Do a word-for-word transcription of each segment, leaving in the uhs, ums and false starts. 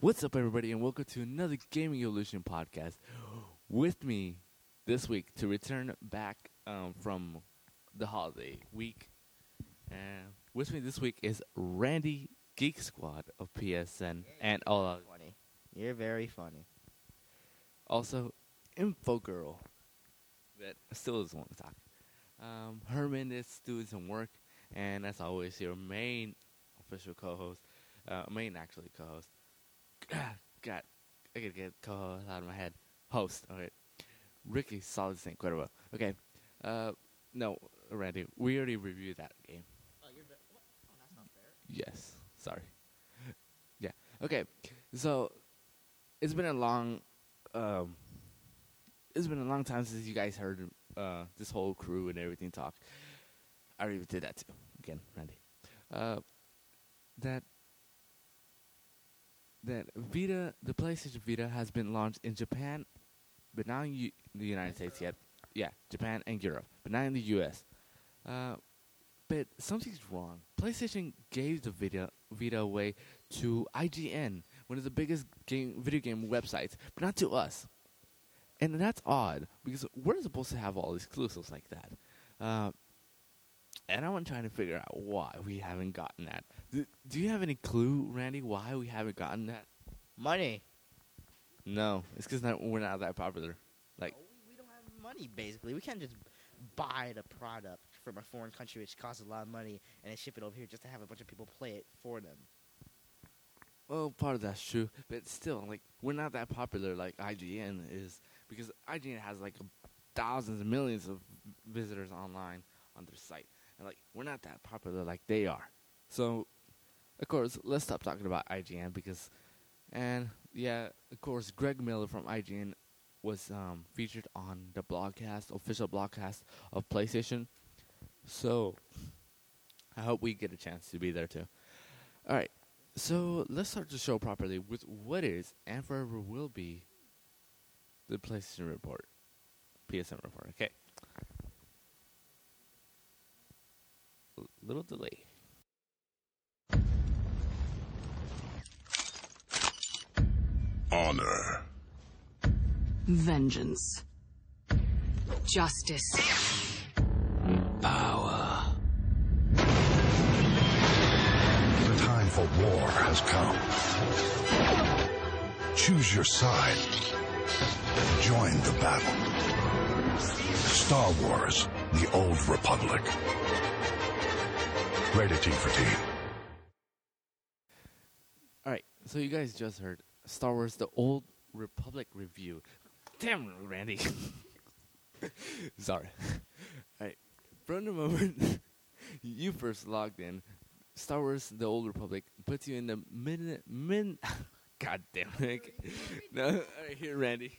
What's up, everybody, and welcome to another Gaming Evolution podcast. With me this week to return back um, from the holiday week, and with me this week is Randy Geek Squad of P S N yeah, and Olaf. You're very funny. Also, Info Girl, that still doesn't want to talk. Um, Herman is doing some work, and as always, your main official co-host, uh, main actually co-host. God, I gotta get co-host out of my head. Host, okay. Ricky, solid Saint Cuervo. Okay, uh, no, Randy, we already reviewed that game. Oh, you're ba- what? Oh, that's not fair. Yes, sorry. Yeah, okay, so it's been a long, um, it's been a long time since you guys heard uh, this whole crew and everything talk. I already did that too. Again, Randy. Uh, that. That Vita, the PlayStation Vita, has been launched in Japan, but not in U- the United States yet. Yeah, Japan and Europe, but not in the U S. Uh, but something's wrong. PlayStation gave the Vita Vita away to I G N, one of the biggest game, video game websites, but not to us. And that's odd, because we're supposed to have all exclusives like that. Uh, And I'm trying to figure out why we haven't gotten that. Do, do you have any clue, Randy, why we haven't gotten that? Money. No, it's because we're not that popular. Like no, we don't have money, basically. We can't just buy the product from a foreign country, which costs a lot of money, and then ship it over here just to have a bunch of people play it for them. Well, part of that's true, but still, like we're not that popular like I G N is, because I G N has like thousands and millions of visitors online on their site. And like we're not that popular like they are, so of course let's stop talking about I G N because, and yeah, of course Greg Miller from I G N was um, featured on the blogcast, official blogcast of PlayStation. So I hope we get a chance to be there too. All right, so let's start the show properly with what is and forever will be the PlayStation report, P S N report. Okay. Little delay. Honor. Vengeance. Justice. Power. The time for war has come. Choose your side. Join the battle. Star Wars: The Old Republic. Rated T for T. Alright, so you guys just heard Star Wars: The Old Republic review. Damn, Randy. Sorry. Alright, from the moment you first logged in, Star Wars: The Old Republic puts you in the min... min God damn it. No, alright, here, Randy.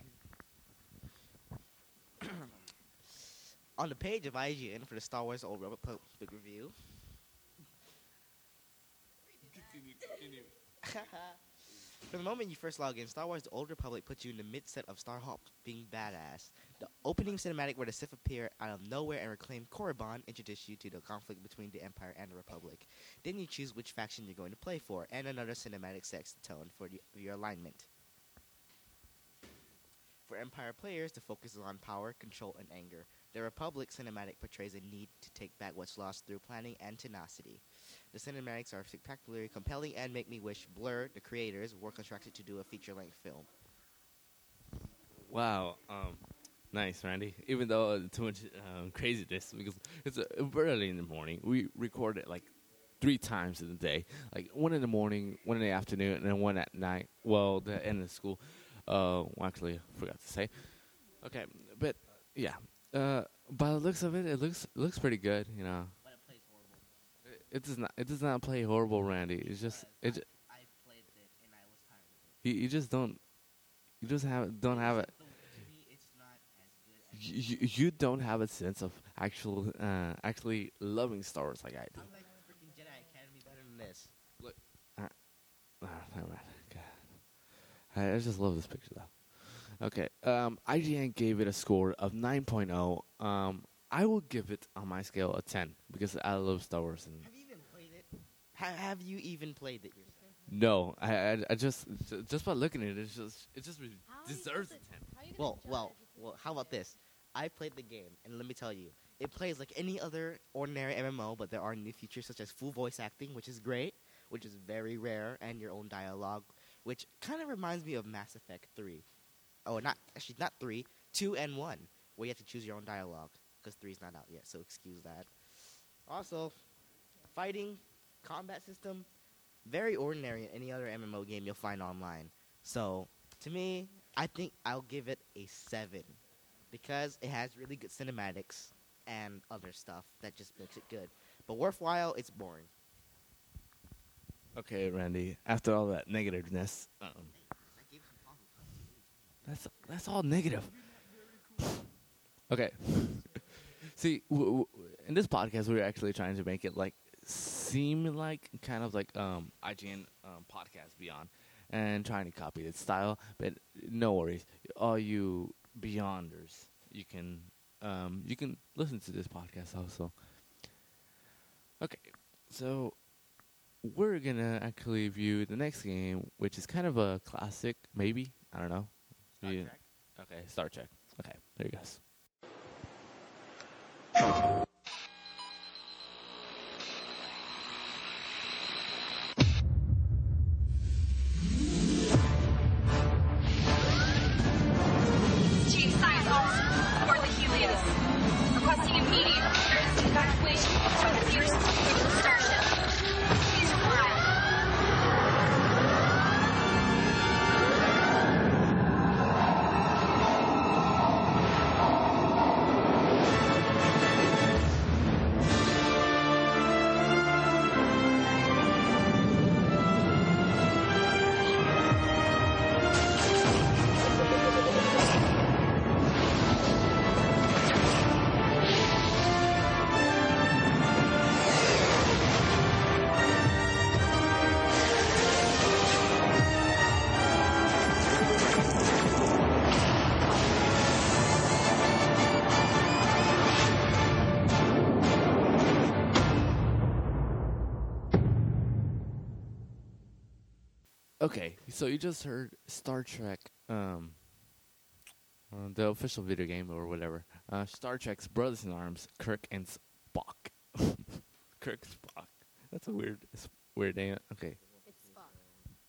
On the page of I G N for the Star Wars: The Old Republic review... From the moment you first log in, Star Wars: The Old Republic puts you in the mid-set of Starhawk being badass. The opening cinematic where the Sith appear out of nowhere and reclaim Korriban introduces you to the conflict between the Empire and the Republic. Then you choose which faction you're going to play for, and another cinematic sets the tone for the, your alignment. For Empire players, the focus is on power, control, and anger. The Republic cinematic portrays a need to take back what's lost through planning and tenacity. The cinematics are spectacularly compelling and make me wish Blur, the creators, were contracted to do a feature-length film. Wow, um, nice, Randy. Even though uh, too much um, craziness, because it's uh, early in the morning. We record it like three times in the day, like one in the morning, one in the afternoon, and then one at night. Well, the end of school. Uh, well, actually, I forgot to say. Okay, but yeah, uh, by the looks of it, it looks looks pretty good, you know. It does not. It does not play horrible, Randy. It's just. It. Ju- I played it and I was tired of it. You, you just don't. You just have don't have it. You you don't have a sense of actual uh, actually loving Star Wars like I do. I'm like the freaking Jedi Academy better than this. Look. Uh, oh, never mind. God. I, I just love this picture though. Okay. Um. I G N gave it a score of nine point oh. Um. I will give it on my scale a ten because I love Star Wars. And have you even played it? Ha- have you even played it yourself? No, I, I, I just, just by looking at it, it's just, it just re- deserves attention. Well, well, well. How about this? I've played the game, and let me tell you, it plays like any other ordinary M M O, but there are new features such as full voice acting, which is great, which is very rare, and your own dialogue, which kind of reminds me of Mass Effect three. Oh, not actually, not three, two and one, where you have to choose your own dialogue because three is not out yet, so excuse that. Also, fighting, combat system, very ordinary in any other M M O game you'll find online. So, to me, I think I'll give it a seven because it has really good cinematics and other stuff that just makes it good. But worthwhile, it's boring. Okay, Randy, after all that negativeness, um, that's, that's all negative. Okay. See, w- w- in this podcast, we were actually trying to make it like seem like kind of like um, I G N um, Podcast Beyond and trying to copy its style, but no worries. All you Beyonders, you can um, you can listen to this podcast also. Okay, so we're gonna actually view the next game, which is kind of a classic, maybe, I don't know. Star yeah. Trek. Okay, Star Trek. Okay, there you go. Okay, so you just heard Star Trek, um, uh, the official video game or whatever. Uh, Star Trek's brothers in arms, Kirk and Spock. Kirk Spock. That's a weird, weird name. Okay. It's Spock.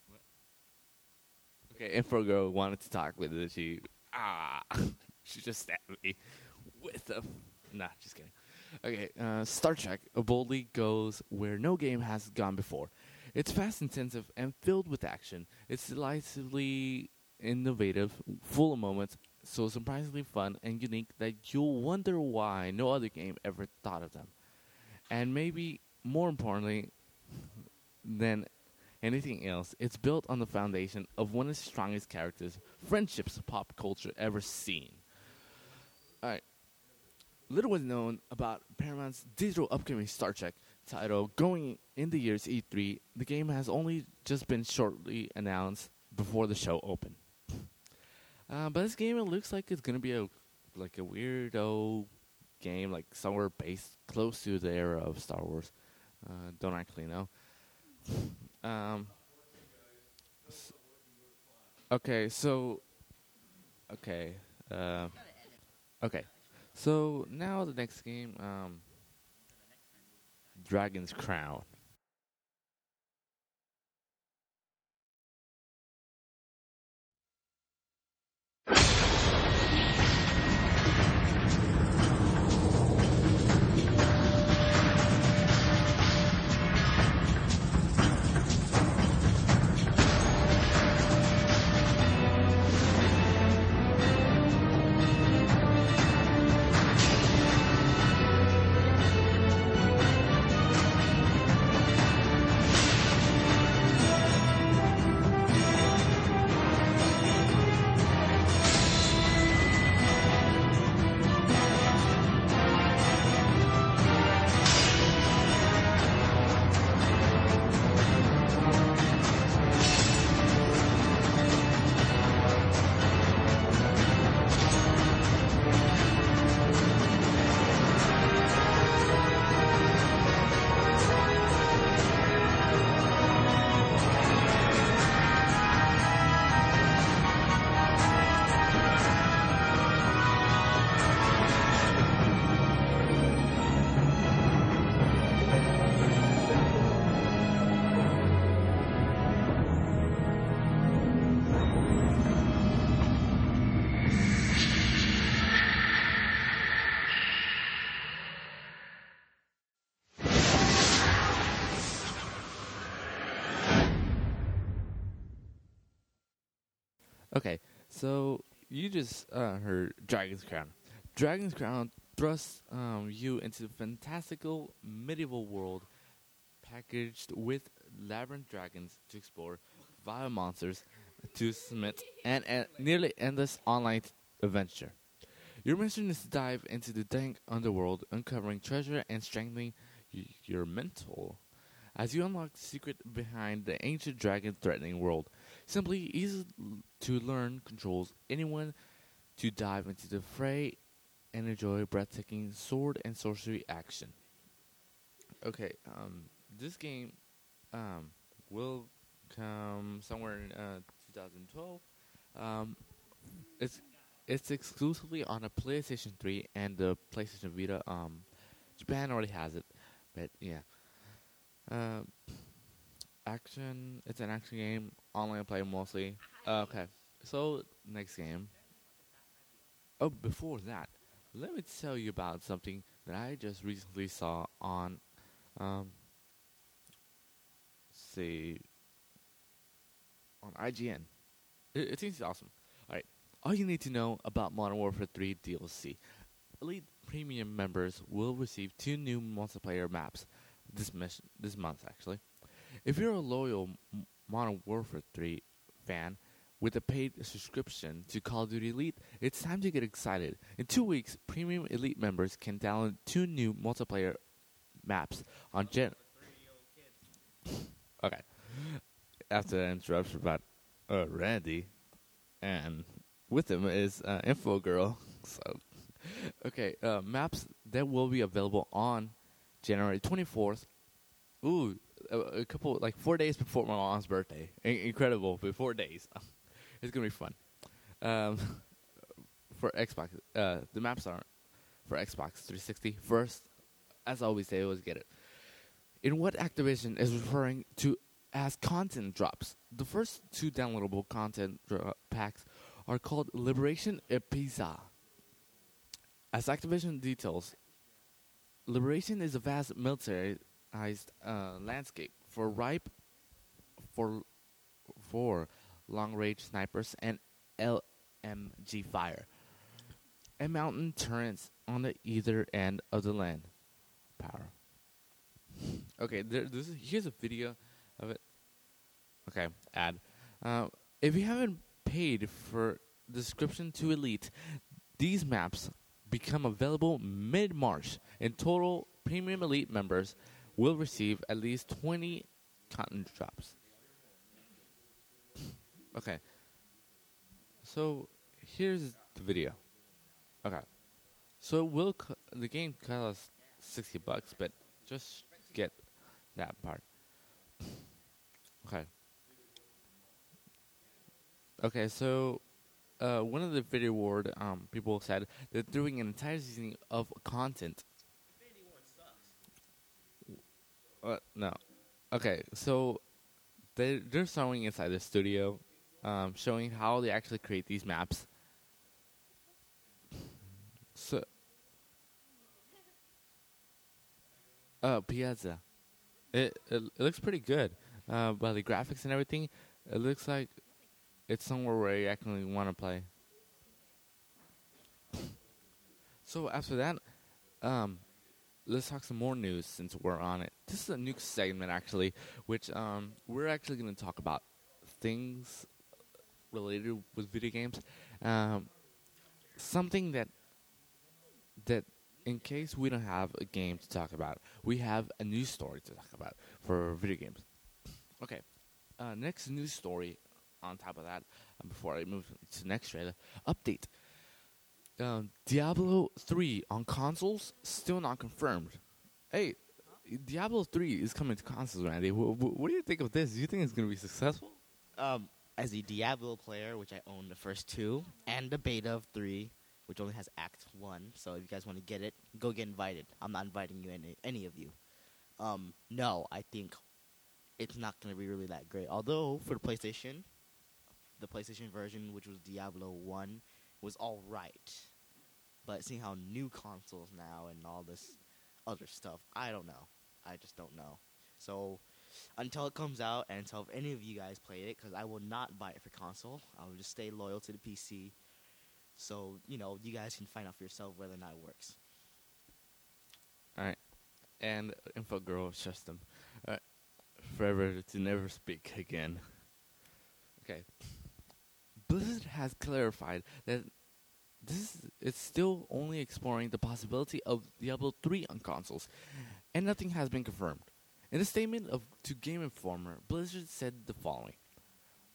What? Okay, Info Girl wanted to talk with it. She ah, she just stabbed me with a. Nah, just kidding. Okay, uh, Star Trek boldly goes where no game has gone before. It's fast, intensive, and filled with action. It's delightfully innovative, full of moments, so surprisingly fun and unique that you'll wonder why no other game ever thought of them. And maybe more importantly than anything else, it's built on the foundation of one of the strongest characters, friendships, pop culture ever seen. All right. Little was known about Paramount's digital upcoming Star Trek title going in the year's E three. The game has only just been shortly announced before the show opened. Uh, but this game, it looks like it's gonna be a like a weirdo game, like somewhere based close to the era of Star Wars. Uh, don't actually know. Um. S- okay, so okay, uh, okay, so now the next game. Um, Dragon's Crown. Okay, so you just uh, heard Dragon's Crown. Dragon's Crown thrusts um, you into the fantastical medieval world packaged with labyrinth dragons to explore, vile monsters to submit, and a nearly endless online adventure. Your mission is to dive into the dank underworld, uncovering treasure and strengthening y- your mental as you unlock the secret behind the ancient dragon-threatening world. Simply, easy to learn controls anyone to dive into the fray and enjoy breathtaking sword and sorcery action. Okay, um, this game um, will come somewhere in uh, twenty twelve. Um, it's it's exclusively on a PlayStation three and the PlayStation Vita. Um, Japan already has it, but yeah. Uh, action. It's an action game. Online play mostly. Uh, okay. So next game. Oh, before that, let me tell you about something that I just recently saw on. Um, let's see. On I G N. It, it seems awesome. All right. All you need to know about Modern Warfare three D L C. Elite Premium members will receive two new multiplayer maps. This mission, this month, actually. If you're a loyal M- Modern Warfare three fan with a paid subscription to Call of Duty Elite, it's time to get excited. In two weeks, premium Elite members can download two new multiplayer maps on Gen... Okay. After that interruption about uh, Randy, and with him is uh, Info Girl. So, okay, uh, maps that will be available on January twenty-fourth, ooh, a, a couple, like four days before my mom's birthday. In- incredible, but four days. It's going to be fun. Um, for Xbox, uh, the maps aren't for Xbox three sixty. First, as always, they always get it. In what Activision is referring to as content drops, the first two downloadable content dro- packs are called Liberation and Pizza. As Activision details, Liberation is a vast militarized uh, landscape for ripe for for long-range snipers and L M G fire, and mountain turrets on the either end of the land. Power. Okay, there, this is, here's a video of it. Okay, ad. Uh, if you haven't paid for the subscription to Elite, these maps become available mid-March. In total, premium Elite members will receive at least twenty content drops. Okay. So, here's the video. Okay. So, it will co- the game costs sixty bucks, but just get that part. Okay. Okay, so... Uh, one of the video award um, people said they're doing an entire season of content. Uh, no. Okay, so they're, they're showing inside the studio, um, showing how they actually create these maps. So, uh, Piazza. It, it, it looks pretty good. Uh, by the graphics and everything, it looks like it's somewhere where you actually want to play. So after that, um, let's talk some more news since we're on it. This is a new segment, actually, which um, we're actually going to talk about things related with video games. Um, something that, that in case we don't have a game to talk about, we have a news story to talk about for video games. Okay, uh, next news story. On top of that, um, before I move to the next trailer, update. Um, Diablo three on consoles, still not confirmed. Hey, huh? Diablo three is coming to consoles, Randy. W- w- what do you think of this? Do you think it's going to be successful? Um, as a Diablo player, which I own the first two, and the beta of three, which only has Act one, so if you guys want to get it, go get invited. I'm not inviting you, any, any of you. Um, no, I think it's not going to be really that great. Although, for the PlayStation... The PlayStation version, which was Diablo one, was all right. But seeing how new consoles now and all this other stuff, I don't know. I just don't know. So until it comes out and until if any of you guys played it, because I will not buy it for console. I will just stay loyal to the P C. So, you know, you guys can find out for yourself whether or not it works. All right. And Info Girl shuts them. All right. Forever to never speak again. Okay. Blizzard has clarified that this is still only exploring the possibility of Diablo three on consoles, and nothing has been confirmed. In a statement of, to Game Informer, Blizzard said the following.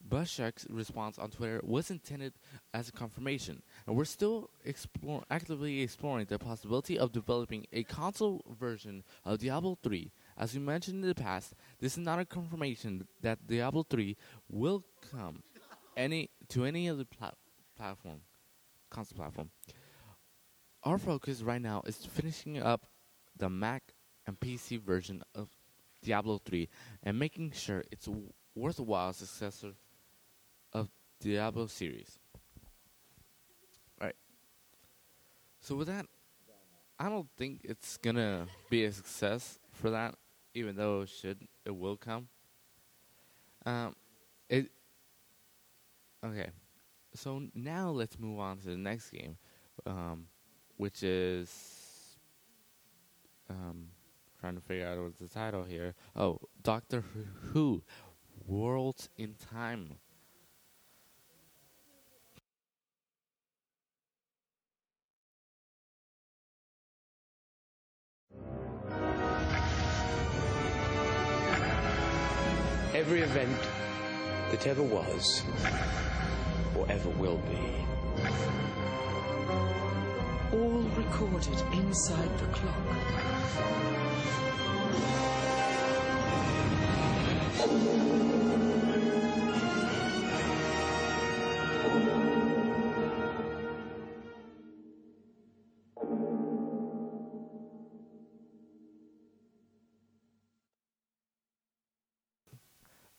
Bushak's response on Twitter was intended as a confirmation, and we're still explore, actively exploring the possibility of developing a console version of Diablo three. As we mentioned in the past, this is not a confirmation that Diablo three will come any to any other pla- platform, console platform. Our focus right now is finishing up the Mac and P C version of Diablo three and making sure it's a worthwhile successor of Diablo series. All right. So with that, I don't think it's gonna be a success for that, even though it should, it will come. Um, it. Okay, so now let's move on to the next game, um, which is. Um, trying to figure out what's the title here. Oh, Doctor Who, Worlds in Time. Every event that ever was, or ever will be, all recorded inside the clock.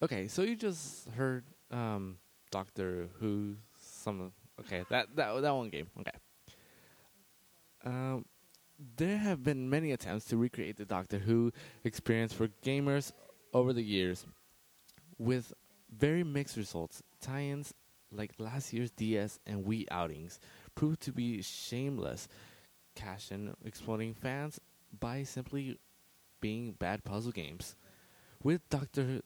Okay, so you just heard um, Doctor Who, some okay that that that one game. Okay, um, there have been many attempts to recreate the Doctor Who experience for gamers over the years, with very mixed results. Tie-ins like last year's D S and Wii outings proved to be shameless cash in, exploiting fans by simply being bad puzzle games, with Doctor Who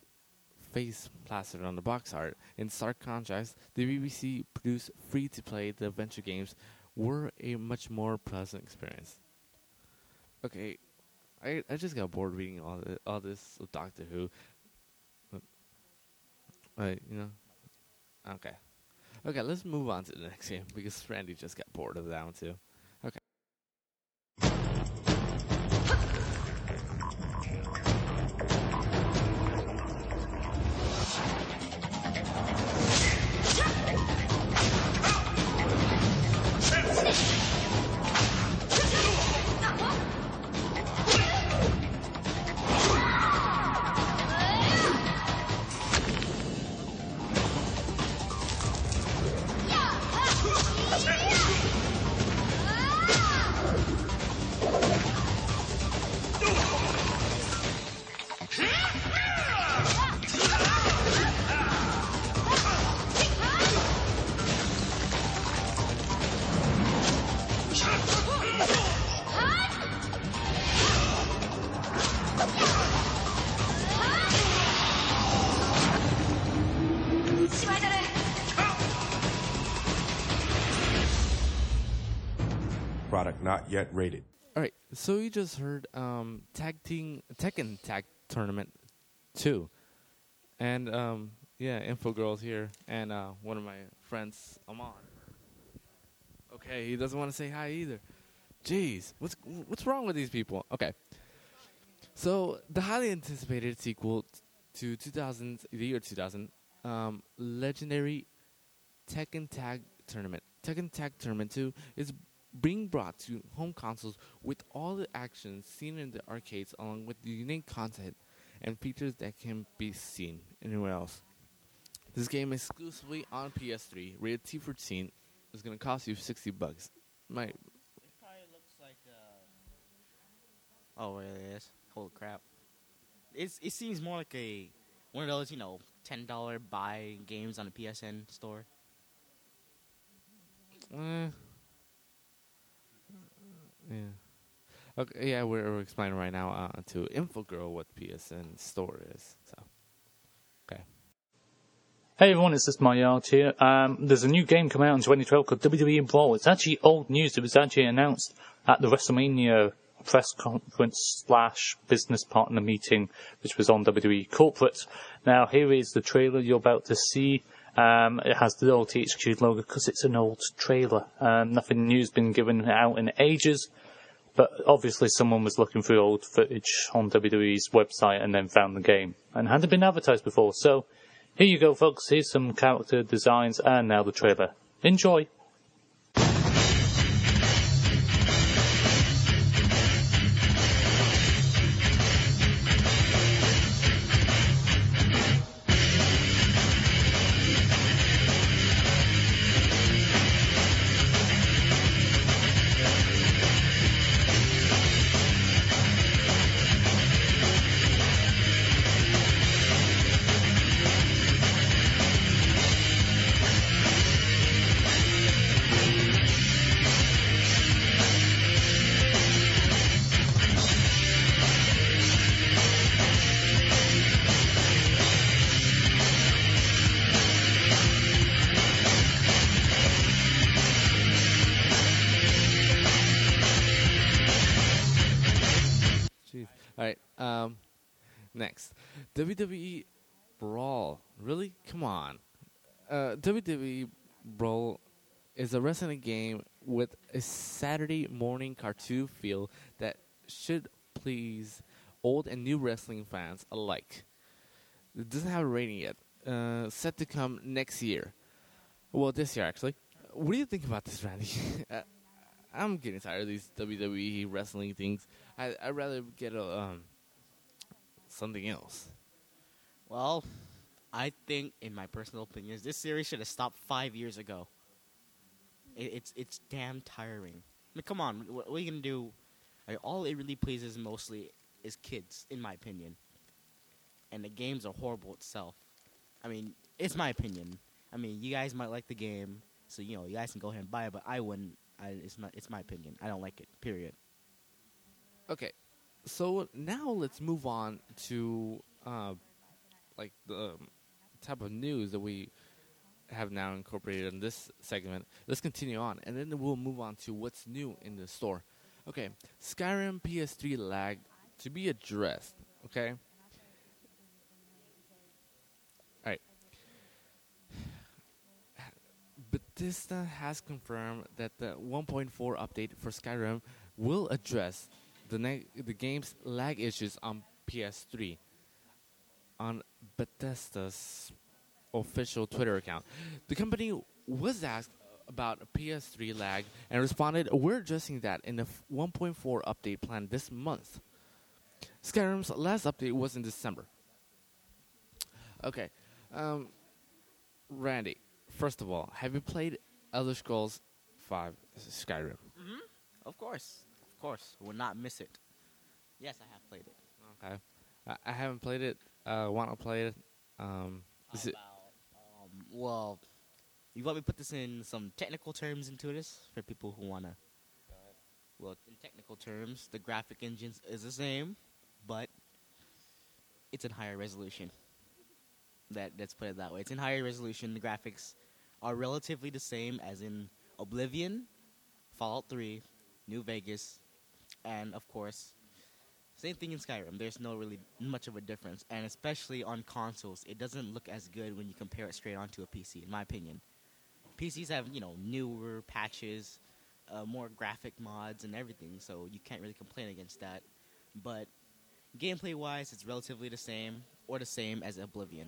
face plastered on the box art. In stark contrast, the B B C produced free-to-play The Adventure games were a much more pleasant experience. Okay, I I just got bored reading all the, all this of Doctor Who. Uh, you know, okay, okay. Let's move on to the next game because Randy just got bored of that one too. Okay. Not yet rated. All right, so you just heard um, Tag Team Tekken Tag Tournament two, and um, yeah, Info Girl's here, and uh, one of my friends, Amon. Okay, he doesn't want to say hi either. Jeez, what's what's wrong with these people? Okay, so the highly anticipated sequel to two thousand, the year two thousand, um, legendary Tekken Tag Tournament. Tekken Tag Tournament two is being brought to home consoles with all the action seen in the arcades, along with the unique content and features that can be seen anywhere else. This game exclusively on P S three, rated T fourteen, is going to cost you sixty bucks. My it probably looks like. Uh, oh, it really is. Holy crap! it's it seems more like a one of those, you know, ten dollar buy games on the P S N store. Uh, yeah. Okay. Yeah, we're, we're explaining right now uh, to Info Girl what P S N store is. So, okay. Hey everyone, it's just my art here. Um, there's a new game coming out in twenty twelve called W W E Brawl. It's actually old news. It was actually announced at the WrestleMania press conference slash business partner meeting, which was on W W E Corporate. Now, here is the trailer you're about to see. Um, it has the old T H Q logo because it's an old trailer. Um, nothing new's been given out in ages, but obviously someone was looking through old footage on W W E's website and then found the game and hadn't been advertised before. So here you go, folks. Here's some character designs and now the trailer. Enjoy. Next, W W E Brawl. Really? Come on. Uh, W W E Brawl is a wrestling game with a Saturday morning cartoon feel that should please old and new wrestling fans alike. It doesn't have a rating yet. Uh, set to come next year. Well, this year, actually. What do you think about this, Randy? uh, I'm getting tired of these W W E wrestling things. I, I'd rather get a... Um, something else. Well, I think, in my personal opinion, this series should have stopped five years ago. It, it's it's damn tiring. I mean, come on, what, what are you gonna do? I mean, all it really pleases mostly is kids, in my opinion. And the games are horrible itself. I mean, it's my opinion. I mean, you guys might like the game, so you know you guys can go ahead and buy it. But I wouldn't. I, it's not. It's my opinion. I don't like it. Period. Okay. So now let's move on to uh, like the um, type of news that we have now incorporated in this segment. Let's continue on, and then we'll move on to what's new in the store. Okay, Skyrim P S three lag to be addressed. Okay. All right. Bethesda has confirmed that the one point four update for Skyrim will address The, ne- the game's lag issues on P S three on Bethesda's official Twitter account. The company was asked about P S three lag and responded, "We're addressing that in the f- one point four update planned this month." Skyrim's last update was in December. Okay, um, Randy, first of all, have you played Elder Scrolls V Skyrim? Mm-hmm. Of course. Course, will not miss it. Yes, I have played it. Okay, I, I haven't played it. Uh, want to play it? Um, is about, it? Um, well, you want me to put this in some technical terms into this for people who wanna. Well, in technical terms, the graphic engine is the same, but it's in higher resolution. That let's put it that way. It's in higher resolution. The graphics are relatively the same as in Oblivion, Fallout three, New Vegas. And, of course, same thing in Skyrim. There's no really much of a difference. And especially on consoles, it doesn't look as good when you compare it straight onto a P C, in my opinion. P Cs have, you know, newer patches, uh, more graphic mods and everything, so you can't really complain against that. But gameplay-wise, it's relatively the same, or the same as Oblivion.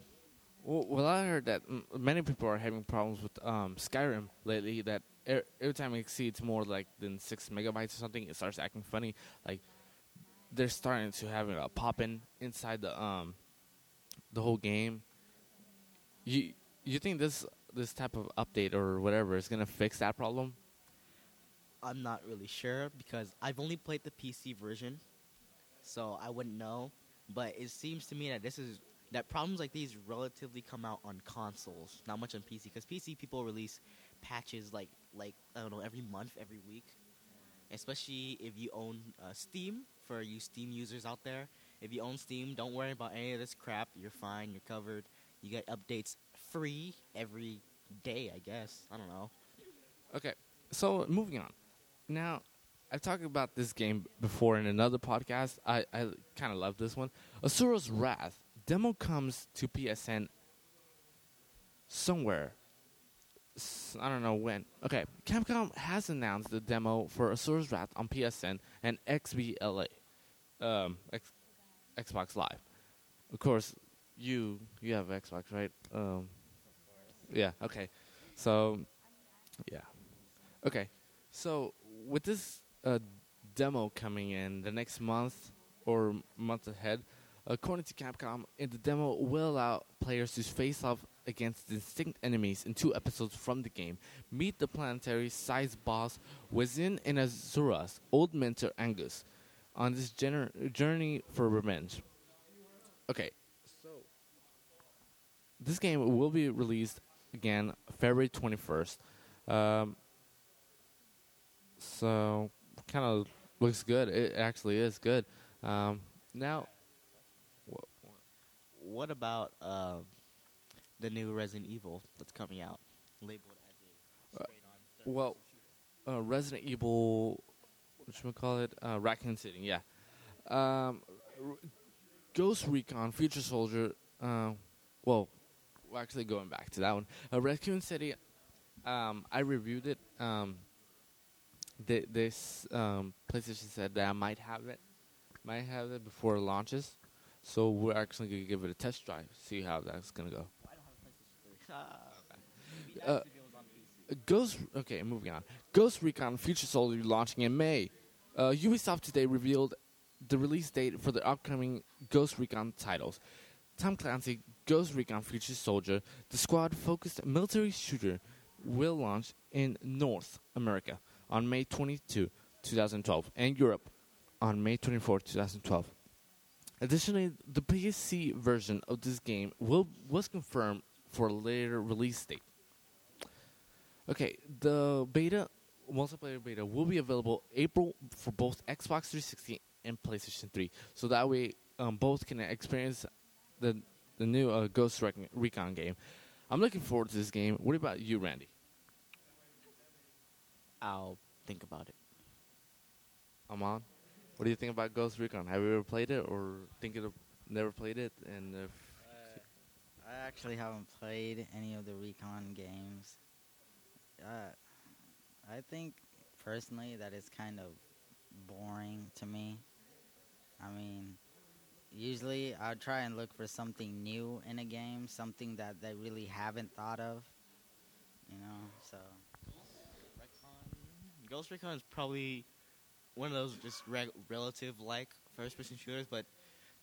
Well, well I heard that m- many people are having problems with um, Skyrim lately, that every time it exceeds more like than six megabytes or something, it starts acting funny. Like they're starting to have a pop-in inside the um the whole game. You you think this this type of update or whatever is gonna fix that problem? I'm not really sure because I've only played the P C version, so I wouldn't know. But it seems to me that this is that problems like these relatively come out on consoles, not much on P C, because P C people release patches like like I don't know every month, every week. Especially if you own uh, Steam, for you Steam users out there. If you own Steam, don't worry about any of this crap. You're fine. You're covered. You get updates free every day, I guess. I don't know. Okay, so moving on. Now, I've talked about this game before in another podcast. I, I kind of love this one. Asura's Wrath. Demo comes to P S N somewhere. I don't know when. Okay, Capcom has announced the demo for Asura's Wrath on P S N and X B L A, um, X- Xbox Live. Of course, you you have Xbox, right? Um, yeah. Okay. So, yeah. Okay. So with this uh, demo coming in the next month or month ahead, according to Capcom, in the demo will allow players to face off against distinct enemies in two episodes from the game, meet the planetary-sized boss Wezin and Azura's old mentor Angus on this gener- journey for revenge. Okay, so this game will be released again February twenty-first. Um, so kind of looks good. It actually is good. Um, now, wh- what about? Uh, The new Resident Evil that's coming out, labeled as a straight-on. Uh, well, uh, Resident Evil, what should we call it? Uh, Raccoon City, yeah. Um, r- Ghost Recon Future Soldier. Uh, well, we're actually going back to that one. Uh, Raccoon City. Um, I reviewed it. Um, th- this um, PlayStation said that I might have it, might have it before it launches. So we're actually gonna give it a test drive, see how that's gonna go. Uh, Ghost. Okay, moving on. Ghost Recon Future Soldier launching in May. Uh, Ubisoft today revealed the release date for the upcoming Ghost Recon titles. Tom Clancy, Ghost Recon Future Soldier, the squad-focused military shooter, will launch in North America on May twenty-second, twenty twelve, and Europe on May twenty-fourth, twenty twelve. Additionally, the P C version of this game will was confirmed for a later release date. Okay, the beta, multiplayer beta, will be available April for both Xbox three sixty and PlayStation three. So that way, um, both can experience the the new uh, Ghost Recon game. I'm looking forward to this game. What about you, Randy? I'll think about it. Amon, what do you think about Ghost Recon? Have you ever played it, or think of never played it? And if I actually haven't played any of the Recon games. Uh, I think, personally, that it's kind of boring to me. I mean, usually I'll try and look for something new in a game, something that they really haven't thought of, you know, so. Ghost Recon is probably one of those just re- relative-like first-person shooters, but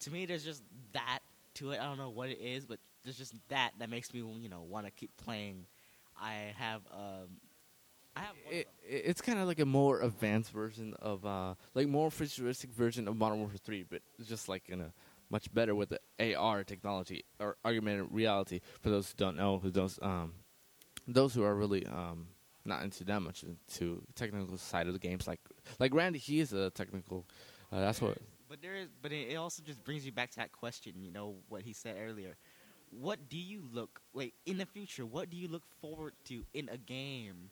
to me there's just that to it. I don't know what it is, but there's just that that makes me, you know, want to keep playing. I have, um, I have. One it, of them. It's kind of like a more advanced version of, uh, like more futuristic version of Modern Warfare three, but just like in a much better with the A R technology or augmented reality. For those who don't know, who those, um, those who are really um not into that much into technical side of the games, like like Randy, he is a technical. Uh, that's what. But there is, but it also just brings you back to that question, you know, what he said earlier. What do you look, like, in the future, what do you look forward to in a game?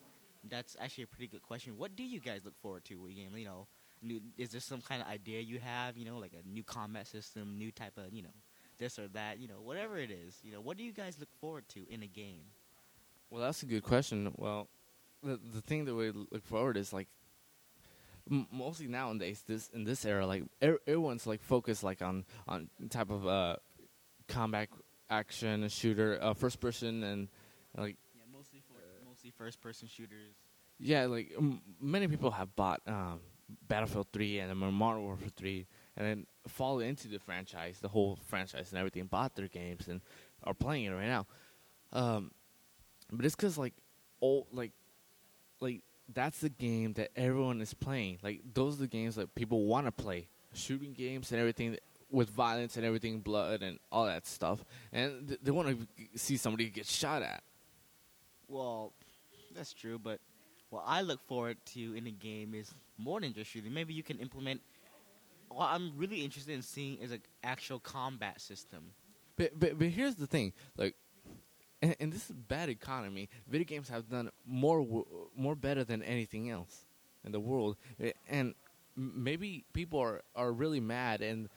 That's actually a pretty good question. What do you guys look forward to in a game? You know, new, is there some kind of idea you have, you know, like a new combat system, new type of, you know, this or that, you know, whatever it is. You know, what do you guys look forward to in a game? Well, that's a good question. Well, the, the thing that we look forward is, like, m- mostly nowadays, this in this era, like, er- everyone's, like, focused, like, on, on type of uh, combat action, a shooter, uh, first person, and like yeah, mostly for, uh, mostly first person shooters. Yeah, like m- many people have bought um, Battlefield three and Modern Warfare three, and then fall into the franchise, the whole franchise and everything. Bought their games and are playing it right now. Um, but it's because like old, like like that's the game that everyone is playing. Like those are the games that people want to play, shooting games and everything. That with violence and everything, blood and all that stuff, and th- they want to see somebody get shot at. Well, that's true, but what I look forward to in a game is more than just shooting. Maybe you can implement. What I'm really interested in seeing is an actual combat system. But but, but here's the thing, like, and, and this is bad economy. Video games have done more w- more better than anything else in the world, and maybe people are, are really mad and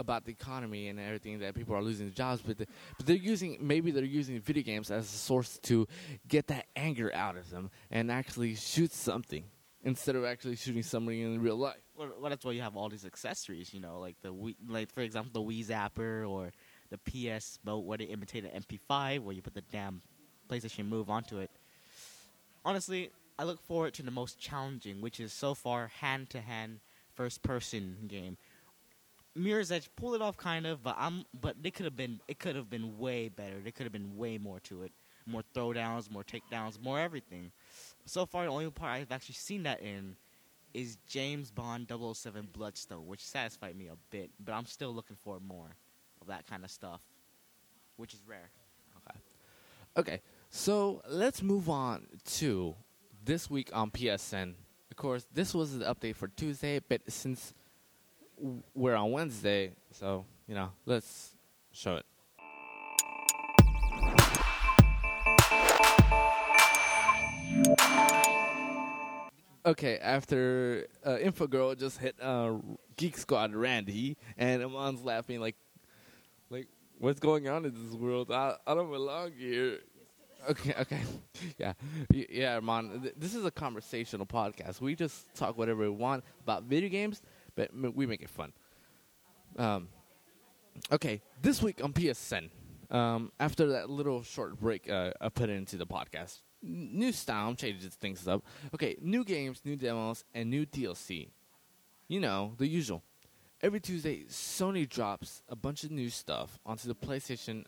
about the economy and everything that people are losing jobs, but the, but they're using maybe they're using video games as a source to get that anger out of them and actually shoot something instead of actually shooting somebody in real life. Well, well that's why you have all these accessories, you know, like the Wii, like for example the Wii Zapper or the P S boat where they imitate an M P five where you put the damn PlayStation Move onto it. Honestly, I look forward to the most challenging, which is so far hand-to-hand first-person game. Mirror's Edge pulled it off kind of, but I'm but they could have been it could have been way better. There could have been way more to it, more throwdowns, more takedowns, more everything. So far, the only part I've actually seen that in is James Bond double oh seven Bloodstone, which satisfied me a bit, but I'm still looking for more of that kind of stuff, which is rare. Okay. Okay. So let's move on to this week on P S N. Of course, this was the update for Tuesday, but since we're on Wednesday, so, you know, let's show it. Okay, after uh, Info Girl just hit uh, Geek Squad Randy, and Amon's laughing like, like, what's going on in this world? I, I don't belong here. Okay, okay. Yeah, yeah, Amon, th- this is a conversational podcast. We just talk whatever we want about video games, but we make it fun. Um, okay, this week on P S N, um, after that little short break uh, I put into the podcast, n- new style changes things up. Okay, new games, new demos, and new D L C. You know, the usual. Every Tuesday, Sony drops a bunch of new stuff onto the PlayStation.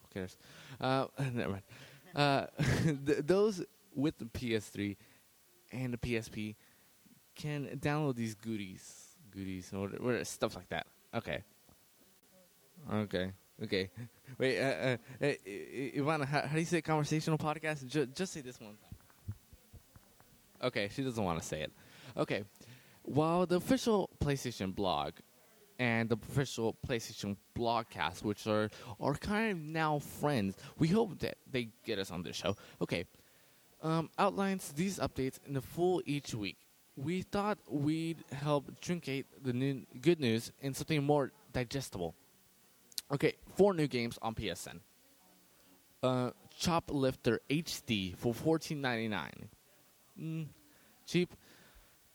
Who cares? Uh, never mind. Uh, th- those with the P S three and the P S P can download these goodies, goodies, or, or stuff like that. Okay. Okay. Okay. Wait, uh, uh, uh, Ivana, how, how do you say conversational podcast? Ju- just say this one time. Okay, she doesn't want to say it. Okay. While the official PlayStation blog and the official PlayStation blogcast, which are, are kind of now friends, we hope that they get us on this show. Okay. Um, outlines these updates in the full each week. We thought we'd help truncate the new good news in something more digestible. Okay, four new games on P S N. Uh, Choplifter H D for fourteen ninety-nine dollars. Mm, cheap.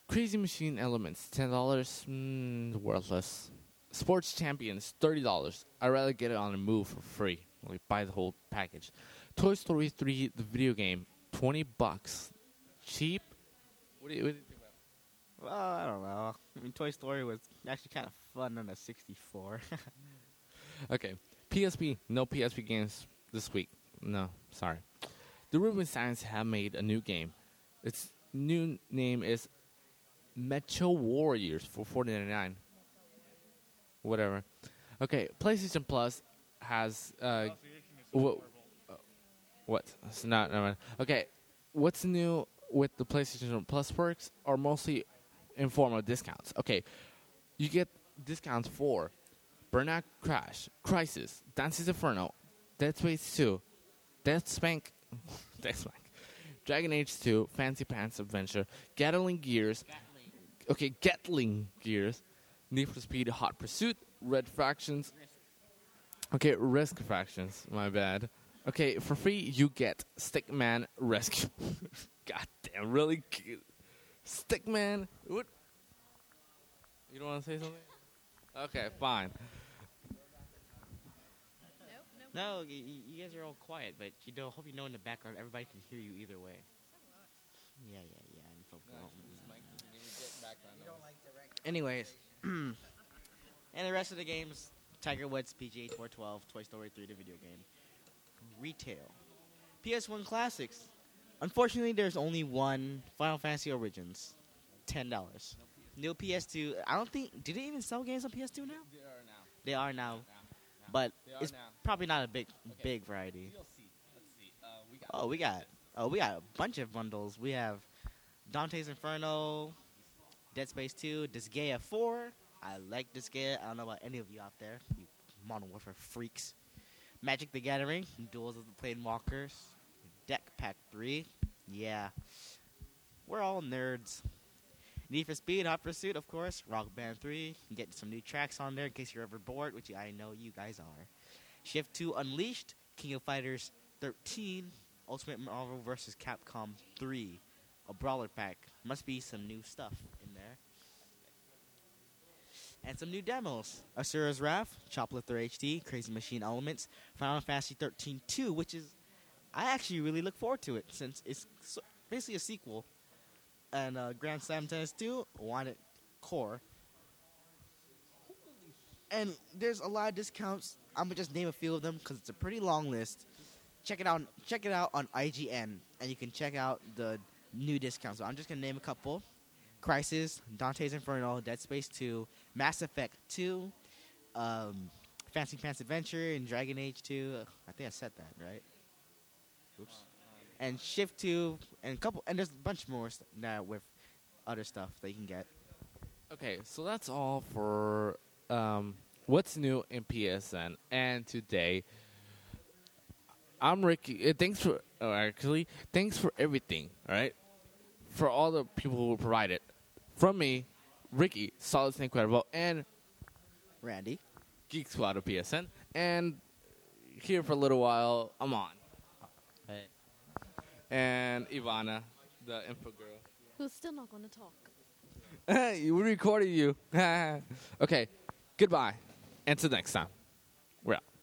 Crazy Machine Elements, ten dollars. Mm, worthless. Sports Champions, thirty dollars. I'd rather get it on the move for free. Like, buy the whole package. Toy Story three, the video game, twenty bucks. Cheap. What do you, what do you think? Well, I don't know. I mean, Toy Story was actually kind of fun on a sixty-four. Okay. P S P. No P S P games this week. No. Sorry. The Rubensteins have made a new game. Its new name is Metro Warriors for four dollars and ninety-nine cents. Whatever. Okay. PlayStation Plus has... Uh, w- uh, what? It's not... No, okay. What's new with the PlayStation Plus perks are mostly... in form of discounts. Okay, you get discounts for Burnout Crash, Crisis, Dante's Inferno, Dead Space two, Deathspank, Deathspank, Dragon Age two, Fancy Pants Adventure, Gatling Gears, Gatling. okay, Gatling Gears, Need for Speed Hot Pursuit, Red Fractions, Risk. okay, Risk Fractions, my bad. Okay, for free you get Stickman Rescue. Goddamn, really cute. Stickman, what? You don't want to say something? Okay, fine. Nope, no, you, you guys are all quiet, but you know, hope you know in the background everybody can hear you either way. Yeah, yeah, yeah. Info Girl. Anyways, and the rest of the games: Tiger Woods, P G A four twelve, Toy Story three, the video game. Retail, P S one classics. Unfortunately, there's only one Final Fantasy Origins, ten dollars. New P S two. I don't think. Do they even sell games on P S two now? They are now. They are now. now, now. But are it's now. probably not a big, okay. big variety. You'll see. Let's see. Uh, we got oh, we got. Oh, we got a bunch of bundles. We have Dante's Inferno, Dead Space two, Disgaea four. I like Disgaea. I don't know about any of you out there, you Modern Warfare freaks. Magic the Gathering, Duels of the Planewalkers, Deck Pack three. Yeah. We're all nerds. Need for Speed, Hot Pursuit, of course. Rock Band three. Get some new tracks on there in case you're ever bored, which I know you guys are. Shift two Unleashed, King of Fighters thirteen, Ultimate Marvel versus. Capcom three. A brawler pack. Must be some new stuff in there. And some new demos. Asura's Wrath, Choplifter H D, Crazy Machine Elements, Final Fantasy thirteen two, which is... I actually really look forward to it since it's so basically a sequel. And uh, Grand Slam Tennis two, Wanted Core. And there's a lot of discounts. I'm going to just name a few of them because it's a pretty long list. Check it out Check it out on I G N, and you can check out the new discounts. So I'm just going to name a couple. Crysis, Dante's Inferno, Dead Space two, Mass Effect two, um, Fancy Pants Adventure, and Dragon Age two. I think I said that, right? Oops. And Shift two, and a couple, and there's a bunch more st- now with other stuff that you can get. Okay, so that's all for um, what's new in P S N. And today, I'm Ricky. Uh, thanks for oh, actually, thanks for everything. All right, for all the people who provided. From me, Ricky, Solid Snake Quadro, and Randy, Geek Squad of P S N, and here for a little while, I'm on. Hey. And Ivana, the Info Girl. Who's still not going to talk. Hey, we recorded you. Okay, goodbye. Until next time. We're out.